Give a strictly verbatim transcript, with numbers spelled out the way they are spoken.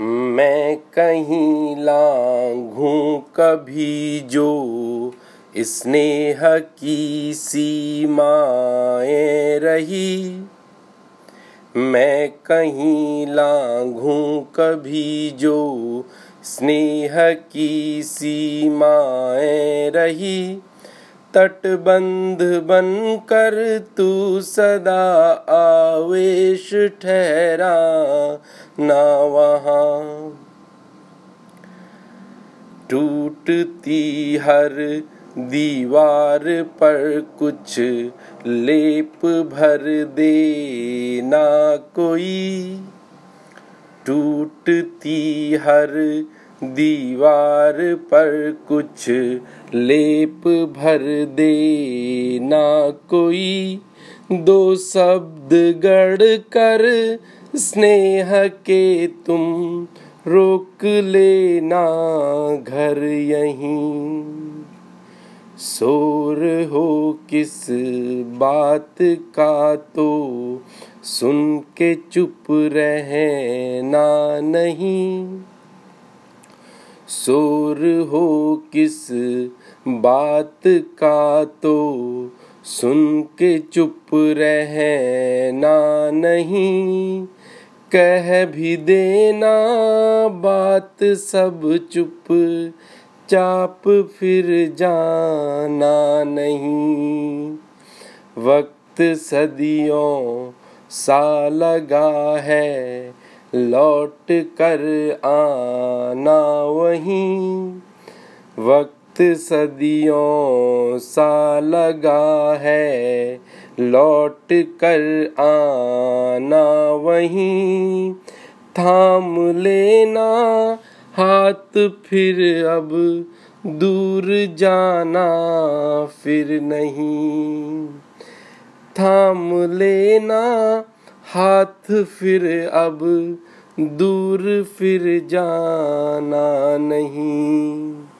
मैं कहीं लांघूं कभी जो स्नेह की सीमाएं रही, मैं कहीं लांघूं कभी जो स्नेह की सीमाएं रही। तटबंध बनकर तू सदा आवेश ठहरा ना वहाँ, टूटती हर दीवार पर कुछ लेप भर दे ना कोई, टूटती हर दीवार पर कुछ लेप भर दे ना कोई। दो शब्द गढ़ कर स्नेह के तुम रोक लेना घर यहीं, शोर हो किस बात का तो सुन के चुप रहना नहीं, शोर हो किस बात का तो सुन के चुप रहना नहीं। कह भी देना बात सब चुप चाप फिर जाना नहीं। वक्त सदियों सा लगा है लौट कर आना वहीं, वक्त सदियों सा लगा है लौट कर आना वहीं। थाम लेना हाथ फिर अब दूर जाना फिर नहीं, थाम लेना हाथ फिर अब दूर फिर जाना नहीं।